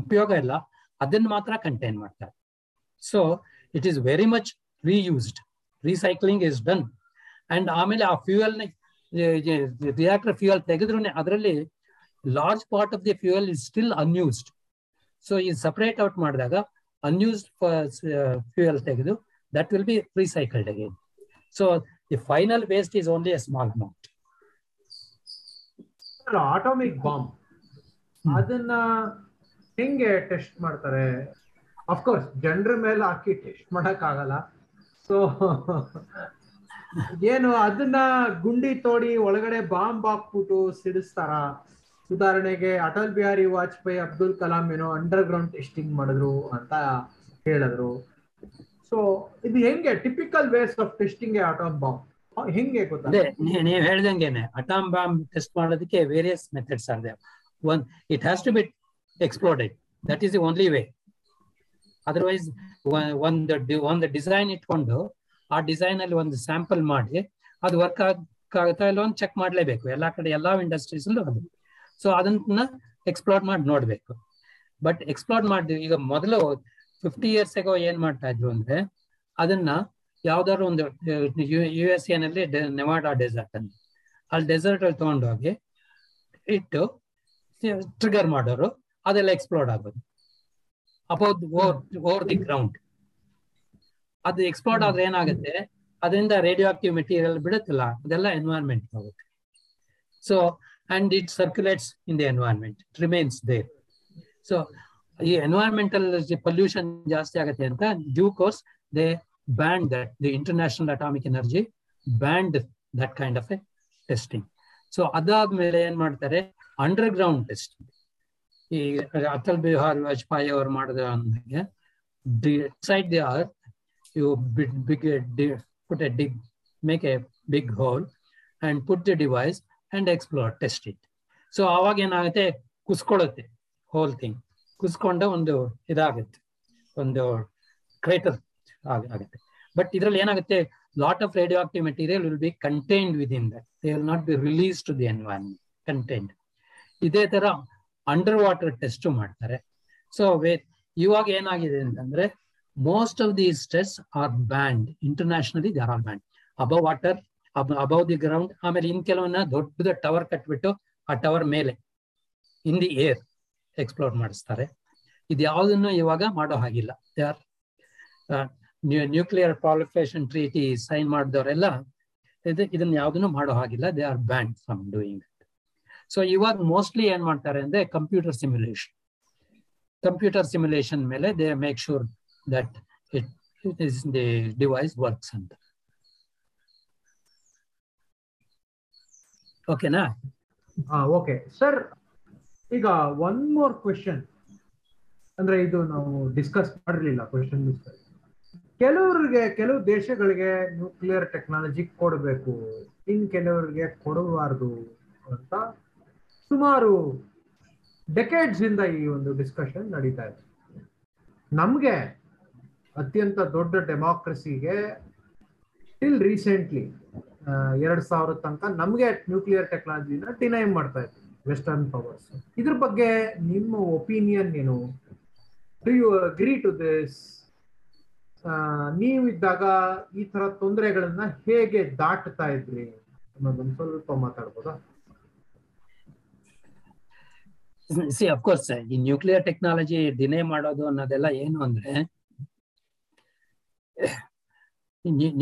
ಉಪಯೋಗ ಇಲ್ಲ, ಅದನ್ನು ಮಾತ್ರ contain ಮಾಡ್ತಾರೆ. So it is very much reused, recycling is done. And ಆಮೇಲೆ ಆ ಫ್ಯೂಯಲ್ನ ರಿಯಾಕ್ಟರ್ ಫ್ಯೂಯಲ್ ತೆಗೆದ್ರೂ ಅದರಲ್ಲಿ large part of the fuel is still unused. So ಈ ಸಪ್ರೇಟ್ ಔಟ್ ಮಾಡಿದಾಗ ಅನ್ಯೂಸ್ಡ್ ಫ್ಯೂಯಲ್ ತೆಗೆದು that will be recycled again. So the final waste is only a small amount. Atomic bomb ಅದನ್ನ ಹೆಂಗೆ test ಮಾಡ್ತಾರೆ? Of course ಜನರ ಮೇಲೆ ಹಾಕಿ test ಮಾಡಕ್ ಆಗಲ್ಲ. ಸೊ ಏನು ಅದನ್ನ ಗುಂಡಿ ತೋಡಿ ಒಳಗಡೆ ಬಾಂಬ್ ಹಾಕ್ಬಿಟ್ಟು ಸಿಡಿಸ್ತಾರ? ಉದಾಹರಣೆಗೆ ಅಟಲ್ ಬಿಹಾರಿ ವಾಜಪೇಯಿ, ಅಬ್ದುಲ್ ಕಲಾಂ ಏನೋ ಅಂಡರ್ ಗ್ರೌಂಡ್ ಟೆಸ್ಟಿಂಗ್ ಮಾಡಿದ್ರು ಅಂತ ಹೇಳಿದ್ರು. ಸೊ ಇದು ಹೆಂಗೆ typical ways of testing atom bomb ಹೆಂಗೆ ಗೊತ್ತಂದ್ರೆ, ನೀವ್ ಹೇಳ್ದಂಗೆನೆ ಅಟಾಮ್ ಬಾಂಬ್ ಟೆಸ್ಟ್ ಮಾಡೋದಕ್ಕೆ various methods are there. One, it has to be exploded. That is the only way. Otherwise, one the design itkondo, aa design alli one sample maadi adu work aguttha illa on check madlebeku, ella kade ella industries allu adu. So adanna explode maadi nodbeku. But explode maadi iga modelu 50 years ago yen maartta idru andre adanna yavadaru on USA nalli Nevada desert anta al desert alli thagondu hogi ittu trigger madoru ಅದೆಲ್ಲ explored ಆಗೋದು about over the ground. ಅದು explored ಆದ್ರೆ ಏನಾಗುತ್ತೆ, ಅದರಿಂದ radio active material ಬಿಡುತ್ತಲ್ಲ, ಅದೆಲ್ಲ environment ಹೋಗುತ್ತೆ. So and it circulates in the environment, it remains there. So ಈ environmental pollution ಜಾಸ್ತಿ ಆಗುತ್ತೆ ಅಂತ due course they banned that, the international atomic energy banned that kind of a testing. So ಅದಾದ್ಮೇಲೆ ಏನ್ ಮಾಡ್ತಾರೆ, under ground testing. ಈ ಅಟಲ್ ಬಿಹಾರಿ ವಾಜಪೇಯಿ ಅವರು ಮಾಡಿದ ಹಾಗೆ, inside the earth you make a big hole and put the device and explore, test it. So ಅವಾಗ ಏನಾಗುತ್ತೆ, ಕುಸ್ಕೊಳ್ಳುತ್ತೆ, whole thing ಕುಸ್ಕೊಂಡ ಒಂದು ಇದಾಗುತ್ತೆ, ಒಂದು ಕ್ರೇಟರ್ ಆಗುತ್ತೆ. ಬಟ್ ಇದ್ರಲ್ಲಿ ಏನಾಗುತ್ತೆ, lot of radio active material will be contained within that, they will not be release to the environment, contained. ಇದೇ ತರ ಅಂಡರ್ ವಾಟರ್ ಟೆಸ್ಟ್ ಮಾಡ್ತಾರೆ. ಸೊ ಇವಾಗ ಏನಾಗಿದೆ ಅಂತಂದ್ರೆ, most of these test are banned internationally, they are banned above water, above the ground. ಆಮೇಲೆ ಇನ್ ಕೆಲವನ್ನ ದೊಡ್ಡದ tower ಕಟ್ಬಿಟ್ಟು ಆ ಟವರ್ ಮೇಲೆ ಇನ್ ದಿ ಏರ್ ಎಕ್ಸ್ಪ್ಲೋರ್ ಮಾಡಿಸ್ತಾರೆ. ಇದು ಯಾವುದನ್ನು ಇವಾಗ ಮಾಡೋ ಹಾಗಿಲ್ಲ. They are nuclear proliferation treaty sign ಮಾಡಿದವರೆಲ್ಲ ಇದನ್ನ ಯಾವುದನ್ನು ಮಾಡೋ ಹಾಗಿಲ್ಲ. They are banned from doing. So ಇವಾಗ ಮೋಸ್ಟ್ಲಿ ಏನ್ ಮಾಡ್ತಾರೆ ಅಂದ್ರೆ, ಕಂಪ್ಯೂಟರ್ ಸಿಮ್ಯುಲೇಷನ್ ಮೇಲೆ they make sure that it is the device works ಅಂತ. ಓಕೆನಾ? ಓಕೆ ಸರ್, ಈಗ ಒನ್ ಮೋರ್ ಕ್ವೆಶನ್. ಅಂದ್ರೆ ಇದು ನಾವು ಡಿಸ್ಕಸ್ ಮಾಡಿರಲಿಲ್ಲ ಕ್ವೆಶನ್. ಕೆಲವರಿಗೆ, ಕೆಲವು ದೇಶಗಳಿಗೆ ನ್ಯೂಕ್ಲಿಯರ್ ಟೆಕ್ನಾಲಜಿ ಕೊಡಬೇಕು, ಇನ್ ಕೆಲವರಿಗೆ ಕೊಡಬಾರ್ದು ಅಂತ ಸುಮಾರು ಡೆಕೇಡ್ಸ್ ಇಂದ ಈ ಒಂದು ಡಿಸ್ಕಷನ್ ನಡೀತಾ ಇದೆ. ನಮ್ಗೆ ಅತ್ಯಂತ ದೊಡ್ಡ ಡೆಮಾಕ್ರಸಿಗೆ ಟಿಲ್ ರೀಸೆಂಟ್ಲಿ 2000 ತನಕ ನಮ್ಗೆ ನ್ಯೂಕ್ಲಿಯರ್ ಟೆಕ್ನಾಲಜಿನ ಡಿನೈ ಮಾಡ್ತಾ ಇತ್ತು ವೆಸ್ಟರ್ನ್ ಪವರ್ಸ್. ಇದ್ರ ಬಗ್ಗೆ ನಿಮ್ಮ ಒಪಿನಿಯನ್ ಏನು? Do you agree to this? ನೀವಿದ್ದಾಗ ಈ ತರ ತೊಂದರೆಗಳನ್ನ ಹೇಗೆ ದಾಟ್ತಾ ಇದ್ರಿ ಅನ್ನೋದೊಂದು ಸ್ವಲ್ಪ ಮಾತಾಡ್ಬೋದಾ? ಸಿ, ಆಫ್ ಕೋರ್ಸ್ ಈ ನ್ಯೂಕ್ಲಿಯರ್ ಟೆಕ್ನಾಲಜಿ ಡಿನೇ ಮಾಡೋದು ಅನ್ನೋದೆಲ್ಲ ಏನು ಅಂದ್ರೆ,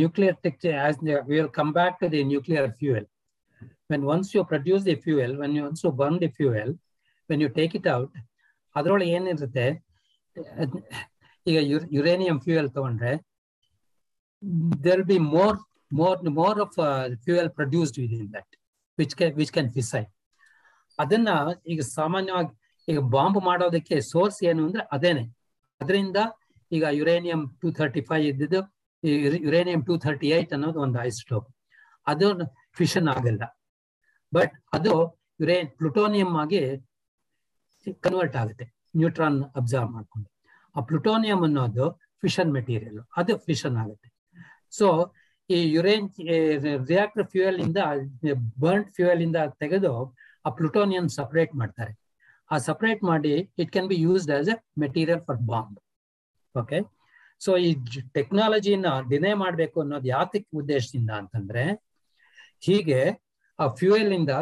nuclear tech will come back to the nuclear fuel. When once you produce the fuel, when you once you burn the fuel, when you take it out, adrolle yen irutte, iga uranium fuel tagondre there will be more of fuel produced within that, which can fissile. Adanna iga samanyavagi iga bomb madodakke source yenu andre adene, adrinda iga uranium 235 iddiddu uranium 238 annodu ond isotope, adu fission agalla, but ಅದು plutonium ಆಗಿ convert ಆಗುತ್ತೆ, neutron absorb ಮಾಡ್ಕೊಂಡು. ಆ plutonium ಅನ್ನೋದು fission material, ಅದು fission ಆಗುತ್ತೆ. So ಈ reactor fuel ಇಂದ, ಬರ್ನ್ಡ್ ಫ್ಯೂಯಲ್ ಇಂದ ತೆಗೆದು ಆ ಪ್ಲುಟೋನಿಯಂ ಸಪರೇಟ್ ಮಾಡ್ತಾರೆ. ಆ ಸಪರೇಟ್ ಮಾಡಿ it can be used as a material for bomb. Okay, so ಈ ಟೆಕ್ನಾಲಜಿನ ಡಿನೇ ಮಾಡಬೇಕು ಅನ್ನೋದು ಯಾತಕ್ಕೆ ಉದ್ದೇಶದಿಂದ ಅಂತಂದ್ರೆ, ಹೀಗೆ ಆ ಫ್ಯೂಯಲ್ ಇಂದ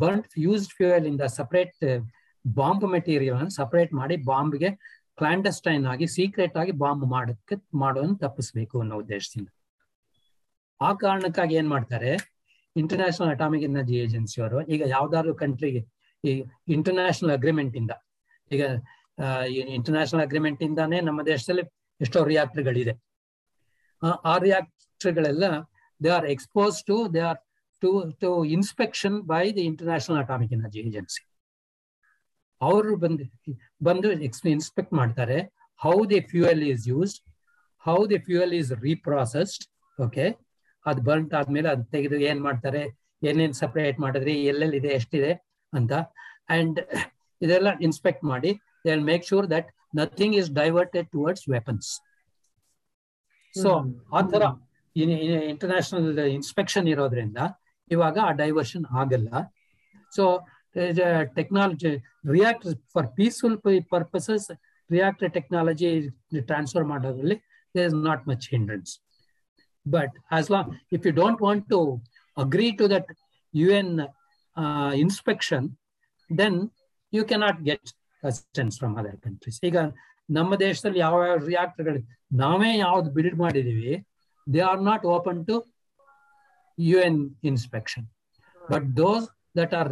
ಬರ್ನ್ ಯೂಸ್ಡ್ ಫ್ಯೂಯಲ್ ಇಂದ ಸಪರೇಟ್ ಬಾಂಬ್ ಮೆಟೀರಿಯಲ್ ಅನ್ನು ಸಪರೇಟ್ ಮಾಡಿ ಬಾಂಬ್ಗೆ ಕ್ಲಾಂಡಸ್ಟೈನ್ ಆಗಿ, ಸೀಕ್ರೆಟ್ ಆಗಿ ಬಾಂಬ್ ಮಾಡೋದನ್ನು ತಪ್ಪಿಸ್ಬೇಕು ಅನ್ನೋ ಉದ್ದೇಶದಿಂದ. ಆ ಕಾರಣಕ್ಕಾಗಿ ಏನ್ ಮಾಡ್ತಾರೆ, ಇಂಟರ್ನ್ಯಾಷನಲ್ ಅಟಾಮಿಕ್ ಎನರ್ಜಿ ಏಜೆನ್ಸಿ ಅವರು ಈಗ ಯಾವ್ದಾದ್ರು ಕಂಟ್ರಿಗೆ ಈ ಇಂಟರ್ನ್ಯಾಷನಲ್ ಅಗ್ರಿಮೆಂಟ್ ಇಂದ, ಈಗ ಇಂಟರ್ನ್ಯಾಷನಲ್ ಅಗ್ರಿಮೆಂಟ್ ಇಂದಾನೇ ನಮ್ಮ ದೇಶದಲ್ಲಿ ಎಷ್ಟೋ ರಿಯಾಕ್ಟರ್ಗಳಿದೆ. ಆ ರಿಯಾಕ್ಟರ್ಗಳೆಲ್ಲ they are expose to, they are to inspection by the International Atomic Energy Agency. Avaru bandu inspect ಮಾಡ್ತಾರೆ, how the fuel is used, how the fuel is reprocessed. Okay, adu burnt admele adu tegedu yen ಮಾಡ್ತಾರೆ, ಏನೇನ್ separate ಮಾಡಿದ್ರೆ, ಎಲ್ಲೆಲ್ಲಿ ಇದೆ, ಎಷ್ಟಿದೆ ಅಂತ, and ಇದೆಲ್ಲ inspect ಮಾಡಿ they will make sure that nothing is diverted towards weapons. So ಆತರ ಇಂಟರ್ನ್ಯಾಷನಲ್ ಇನ್ಸ್ಪೆಕ್ಷನ್ ಇರೋದ್ರಿಂದ ಇವಾಗ ಆ ಡೈವರ್ಷನ್ ಆಗಲ್ಲ. So technology react for peaceful purposes, react technology transfer ಮಾಡೋದ್ರಲ್ಲಿ there is not much hindrance. But as long if you don't want to agree to that UN inspection, then you cannot get assistance from other countries. ಈಗ ನಮ್ಮ ದೇಶದಲ್ಲಿ ಯಾವ ಯಾವ ರಿಯಾಕ್ಟರ್ಗಳು ನಾವೇ ಯಾವ್ದು build ಮಾಡಿದೀವಿ, they are not open to UN inspection, but those that are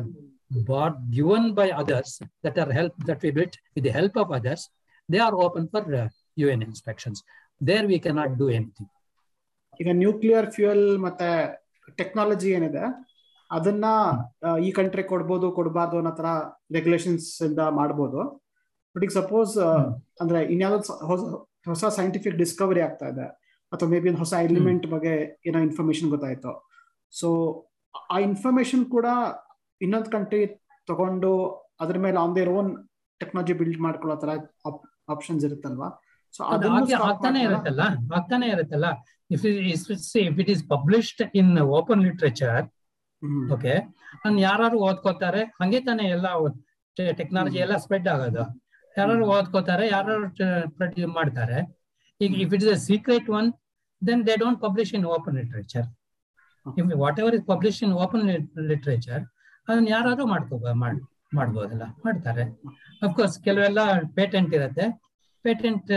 bought given by others, that are helped, that we built with the help of others, they are open for UN inspections. There we cannot do anything. If nuclear fuel technology ಅದನ್ನ ಈ country ಕೊಡ್ಬೋದು ಕೊಡ್ಬಾರ್ದು ಅನ್ನೋ ತರ regulations ಇಂದ ಮಾಡ್ಬೋದು. But ಈಗ suppose ಅಂದ್ರೆ ಇನ್ಯಾವ್ದು ಹೊಸ ಸೈಂಟಿಫಿಕ್ ಡಿಸ್ಕವರಿ ಆಗ್ತಾ ಇದೆ ಅಥವಾ ಮೇ ಬಿ ಹೊಸ ಎಲಿಮೆಂಟ್ ಬಗ್ಗೆ ಏನೋ ಇನ್ಫಾರ್ಮೇಶನ್ ಗೊತ್ತಾಯ್ತು, ಸೊ ಆ ಇನ್ಫಾರ್ಮೇಶನ್ ಕೂಡ ಇನ್ನೊಂದು ಕಂಟ್ರಿ ತಗೊಂಡು ಅದ್ರ ಮೇಲೆ on their own technology build ಮಾಡ್ಕೊಳ್ಳೋ ತರ ಆಪ್ಷನ್ಸ್ ಇರುತ್ತಲ್ವಾ? So ಆಗ್ತಾನೆ ಇರುತ್ತಲ್ಲ if it is published in open literature, okay, ನಾನು ಯಾರು ಓದ್ಕೋತಾರೆ ಹಂಗೆ ತಾನೇ ಎಲ್ಲ ಟೆಕ್ನಾಲಜಿ ಎಲ್ಲ ಸ್ಪ್ರೆಡ್ ಆಗೋದು. ಯಾರು ಓದ್ಕೋತಾರೆ, ಯಾರು ಪ್ರೊಡ್ಯೂಸ್ ಮಾಡ್ತಾರೆ. ಈಗ if it is a secret one, then they don't publish in open literature. Whatever is publish in open literature ಅದನ್ನ ಯಾರು ಮಾಡ್ಬೋದಲ್ಲ, ಮಾಡ್ತಾರೆ. ಅಫ್ಕೋರ್ಸ್ ಕೆಲವೆಲ್ಲ ಪೇಟೆಂಟ್ ಇರತ್ತೆ, ಪೇಟೆಂಟ್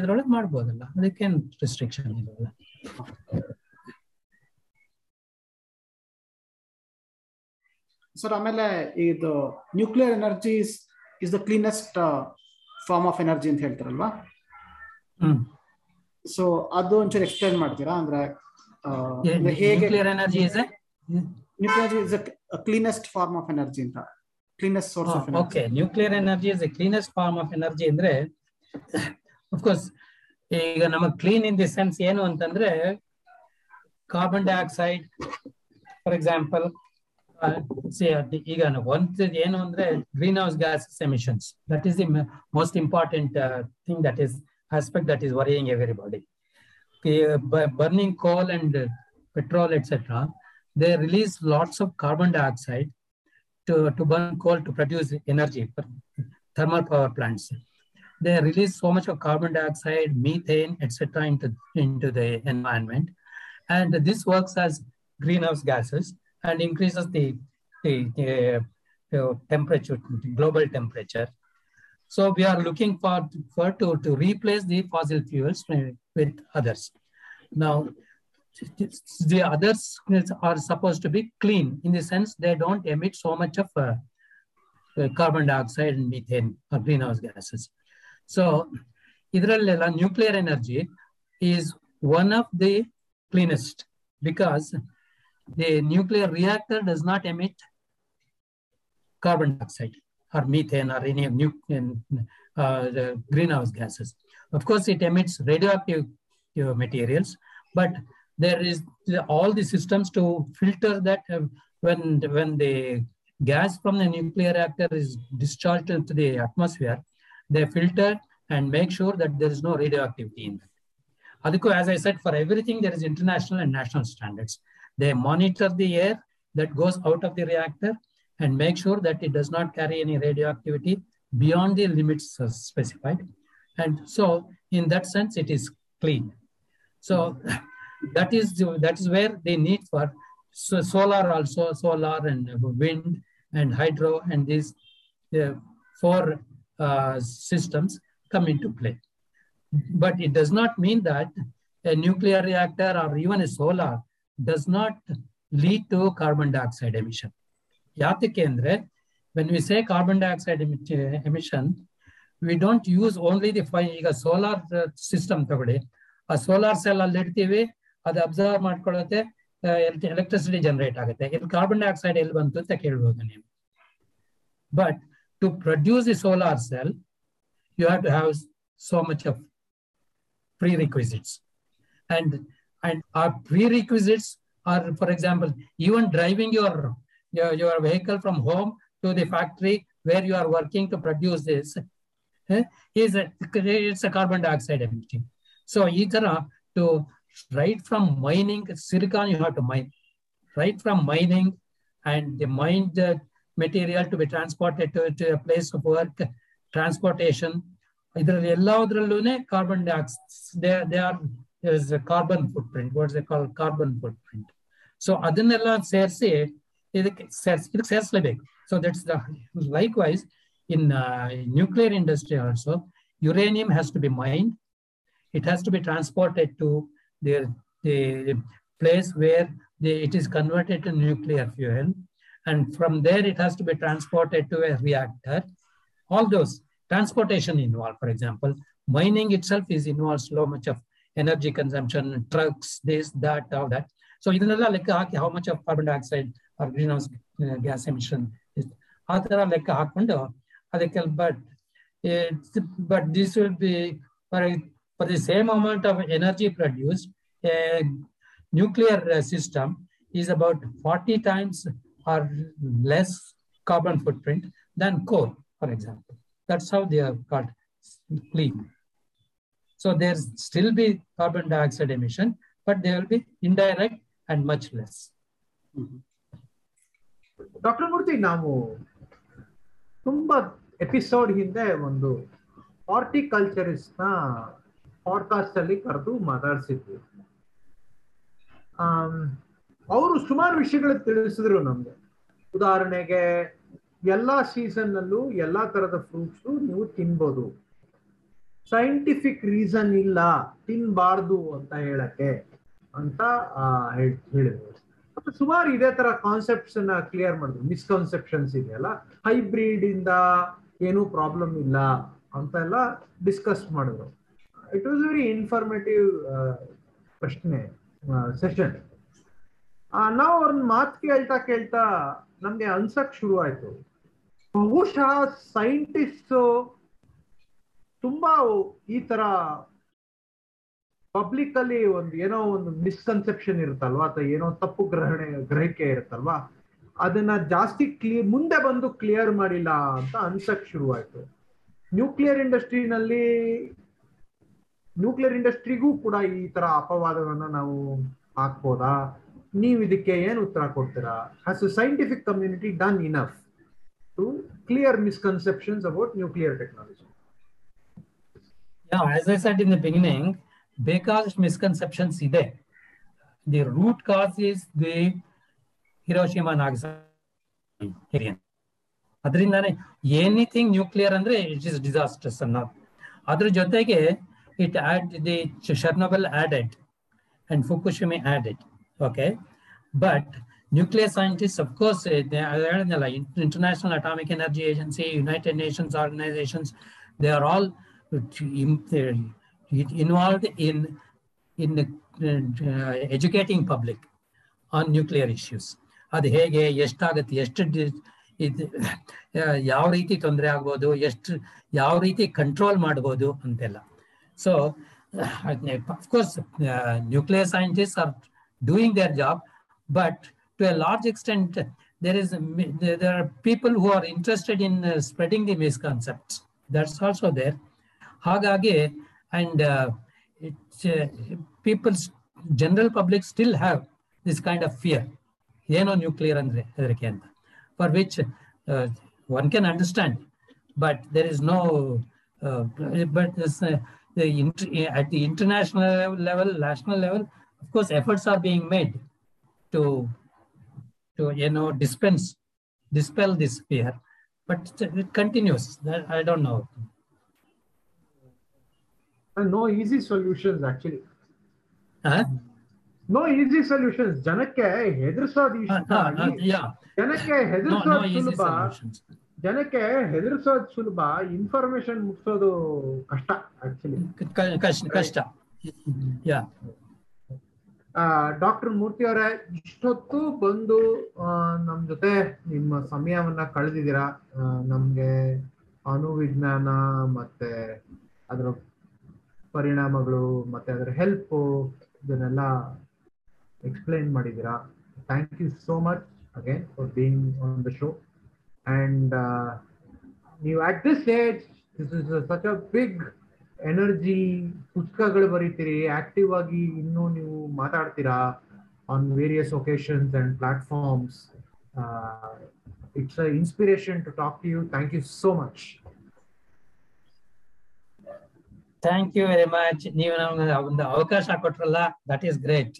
ಇದ್ರೊಳಗೆ ಮಾಡ್ಬೋದಲ್ಲ, ಅದಕ್ಕೇನು ರೆಸ್ಟ್ರಿಕ್ಷನ್ ಇರೋಲ್ಲ. ಸರ್, ಆಮೇಲೆ ಇದು nuclear energy is the cleanest form of energy ಅಂತ ಹೇಳ್ತಾರಲ್ವಾ? ಸೊ ಅದು ಒಂಚೂರು ಎಕ್ಸ್ಪ್ಲೈನ್ ಮಾಡ್ತೀರಾ? ಅಂದ್ರೆ nuclear energy is the cleanest form of energy ಅಂತ, cleanest source of energy. Okay, nuclear energy is the cleanest form of energy ಅಂದ್ರೆ of course ಈಗ ನಮ್ಮ ಕ್ಲೀನ್ ಇನ್ ದಿ ಸೆನ್ಸ್ ಏನು ಅಂತಂದ್ರೆ ಕಾರ್ಬನ್ ಡೈಆಕ್ಸೈಡ್ ಫಾರ್ ಎಕ್ಸಾಂಪಲ್. ಈಗ ಒಂದು ಏನು ಅಂದ್ರೆ green house gases emissions, that is the most important thing, that is aspect that is worrying everybody. Burning coal and petrol etcetera, they release lots of carbon dioxide to burn coal to produce energy for thermal power plants. They release so much of carbon dioxide, methane, etc. into the environment, and this works as greenhouse gases and increases the temperature, global temperature. So we are looking for to replace the fossil fuels with others. Now the others are supposed to be clean in the sense they don't emit so much of carbon dioxide and methane or greenhouse gases. So idrallela nuclear energy is one of the cleanest because the nuclear reactor does not emit carbon dioxide or methane or any greenhouse gases. Of course it emits radioactive materials, but there is all the systems to filter that when the gas from the nuclear reactor is discharged into the atmosphere, they filter and make sure that there is no radioactivity in that. Adikku, as I said, for everything there is international and national standards. They monitor the air that goes out of the reactor and make sure that it does not carry any radioactivity beyond the limits specified. And so, in that sense, it is clean. So. That is where they need for solar and wind and hydro and these four systems come into play. But it does not mean that a nuclear reactor or even a solar does not lead to carbon dioxide emission. Yathike andre, when we say carbon dioxide emission, we don't use only the solar system tagode. A solar cell alli irtivi, ಅದು observe ಮಾಡ್ಕೊಳ್ಳುತ್ತೆ, electricity generate ಆಗುತ್ತೆ. ಇಲ್ಲಿ carbon dioxide ಎಲ್ಲಿ ಬಂತು ಅಂತ ಕೇಳ್ಬೋದು ನೀವು. But to produce the solar cell you have to have so much of prerequisites and ಆ prerequisites are for example even driving your vehicle from home to the factory where you are working to produce this it's a carbon dioxide emitting. So ಈ ತರ to right from mining, silicon you have to mine, right from mining, and the mined material to be transported to a place of work, transportation, idralli elladrallune carbon dioxide, there is a carbon footprint, what is it called, carbon footprint. So adannella sersi idu serslebeku. So that's the likewise in nuclear industry also, uranium has to be mined, it has to be transported to the place where it is converted to nuclear fuel, and from there it has to be transported to a reactor. All those transportation involved. For example, mining itself is involved so much of energy consumption, trucks, this, that, all that. So like how much of carbon dioxide or greenhouse gas emission is but this will be for the same amount of energy produced, a nuclear system is about 40 times or less carbon footprint than coal, for example. That's how they are got clean. So there's still be carbon dioxide emission, but they will be indirect and much less. Mm-hmm. Dr. Murthy, Namu, Tumba episode hinde ondo horticulturist na podcast alli kardu matarsidru. ಅವರು ಸುಮಾರು ವಿಷಯಗಳು ತಿಳಿಸಿದ್ರು ನಮ್ಗೆ. ಉದಾಹರಣೆಗೆ ಎಲ್ಲಾ season ನಲ್ಲೂ ಎಲ್ಲಾ ತರದ ಫ್ರೂಟ್ಸು ನೀವು ತಿನ್ಬೋದು, ಸೈಂಟಿಫಿಕ್ ರೀಸನ್ ಇಲ್ಲ ತಿನ್ಬಾರ್ದು ಅಂತ ಹೇಳಕ್ಕೆ ಅಂತ ಹೇಳಿದ್ರು. ಮತ್ತೆ ಸುಮಾರು ಇದೇ ತರ ಕಾನ್ಸೆಪ್ಟ್ಸ್ ಅನ್ನ ಕ್ಲಿಯರ್ ಮಾಡಿದ್ರು. ಮಿಸ್ಕನ್ಸೆಪ್ಷನ್ಸ್ ಇದೆಯಲ್ಲ, ಹೈಬ್ರಿಡ್ ಇಂದ ಏನೂ ಪ್ರಾಬ್ಲಮ್ ಇಲ್ಲ ಅಂತೆಲ್ಲ ಡಿಸ್ಕಸ್ ಮಾಡಿದ್ರು. ಇಟ್ ವಾಸ್ ವೆರಿ ಇನ್ಫಾರ್ಮೇಟಿವ್ ಪ್ರಶ್ನೆ ಸೆಷನ್. ನಾವು ಅವ್ರನ್ನ ಮಾತು ಕೇಳ್ತಾ ಕೇಳ್ತಾ ನಮ್ಗೆ ಅನ್ಸಕ್ ಶುರು ಆಯ್ತು, ಬಹುಶಃ ಸೈಂಟಿಸ್ಟು ತುಂಬಾ ಈ ತರ ಪಬ್ಲಿಕ್ ಅಲ್ಲಿ ಒಂದು ಏನೋ ಒಂದು ಮಿಸ್ಕನ್ಸೆಪ್ಷನ್ ಇರುತ್ತಲ್ವಾ ಅಥವಾ ಏನೋ ತಪ್ಪು ಗ್ರಹಿಕೆ ಇರುತ್ತಲ್ವಾ, ಅದನ್ನ ಜಾಸ್ತಿ ಮುಂದೆ ಬಂದು ಕ್ಲಿಯರ್ ಮಾಡಿಲ್ಲ ಅಂತ ಅನ್ಸಕ್ ಶುರು ಆಯ್ತು. ನ್ಯೂಕ್ಲಿಯರ್ ಇಂಡಸ್ಟ್ರಿಗೂ ಕೂಡ ಈ ತರ ಅಪವಾದಗಳನ್ನ ನಾವು ಹಾಕ್ಬೋದಾ? ನೀವು ಇದಕ್ಕೆ ಏನು ಉತ್ತರ ಕೊಡ್ತೀರಾ? Has a scientific community done enough to clear misconceptions about nuclear technology? Yeah, as I said in the beginning, because misconceptions ಇದೆ, the root cause is the Hiroshima Nagasaki experience. ಅದರಿಂದಾನೆ ಎನಿಥಿಂಗ್ ನ್ಯೂಕ್ಲಿಯರ್ ಅಂದ್ರೆ it is disasters ಅನ್ನೋ, ಅದ್ರ ಜೊತೆಗೆ it add the Chernobyl added and Fukushima added. Okay, but nuclear scientists, of course, they are in the International Atomic Energy Agency, United Nations organizations, they are all involved in educating public on nuclear issues. Adu hege eshtagutte, estu ಇದು ಯಾವ ರೀತಿ ತೊಂದರೆ ಆಗ್ಬೋದು, ಎಷ್ಟು ಯಾವ ರೀತಿ control ಮಾಡ್ಬೋದು ಅಂತೆಲ್ಲ. So of course nuclear scientist are doing their job, but to a large extent there are people who are interested in spreading the misconceptions. That's also there. Hagage and people's general public still have this kind of fear, eno nuclear andre adrike anta, for which one can understand, but there is no but at the international level, national level, of course efforts are being made to dispel this fear, but it continues. I don't know, no easy solutions actually. No easy solutions. Janakke hedersod sulaba, janakke hedersod sulaba, information mudsodu kashta actually, kashta. Yeah, doctor Murthy ಅವರ, ಇಷ್ಟೊತ್ತು ಬಂದು ನಮ್ಮ ಜೊತೆ ನಿಮ್ಮ ಸಮಯವನ್ನ ಕಳೆದಿದ್ದೀರಾ. ನಮ್ಗೆ ಅಣುವಿಜ್ಞಾನ ಮತ್ತೆ ಅದರ ಪರಿಣಾಮಗಳು ಮತ್ತೆ ಅದರ ಹೆಲ್ಪ್ ಇದನ್ನೆಲ್ಲ ಎಕ್ಸ್ಪ್ಲೈನ್ ಮಾಡಿದ್ದೀರಾ. Thank you so much again for being on the show. And ನೀವು at this age, this is such a big energy, ಪುಸ್ತಕಗಳು ಬರೀತೀರಿ, ಆಕ್ಟಿವ್ ಆಗಿ ಇನ್ನೂ ನೀವು ಮಾತಾಡ್ತೀರಾ on various occasions and platforms. It's a inspiration to talk to you. Thank you so much. Thank you very much. ನೀವು ನಮ್ಗೆ ಒಂದು ಅವಕಾಶ ಕೊಟ್ರಲ್ಲ, that is great.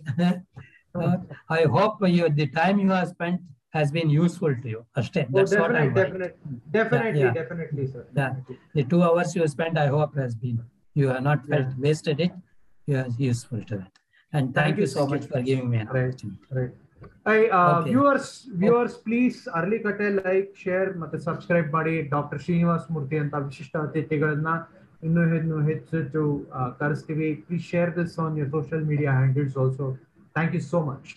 I hope the time you have spent has been useful to you. Ashte, that's what I want. Definitely sir, the 2 hours you spent, I hope has been, you have not felt wasted it, you are useful to it. And thank you so much for giving me an opportunity. Right. viewers please ಅರ್ಲಿ ಕಟೆ like share ಮತ್ತೆ subscribe ಮಾಡಿ doctor Srinivasa Murthy ಅಂತ ವಿಶಿಷ್ಟ ಅತಿಥಿಗಳನ್ನ ಇನ್ನೂ ಹೆಚ್ಚು ಕರೆಸ್ತೀವಿ. Please share this on your social media handles also. Thank you so much.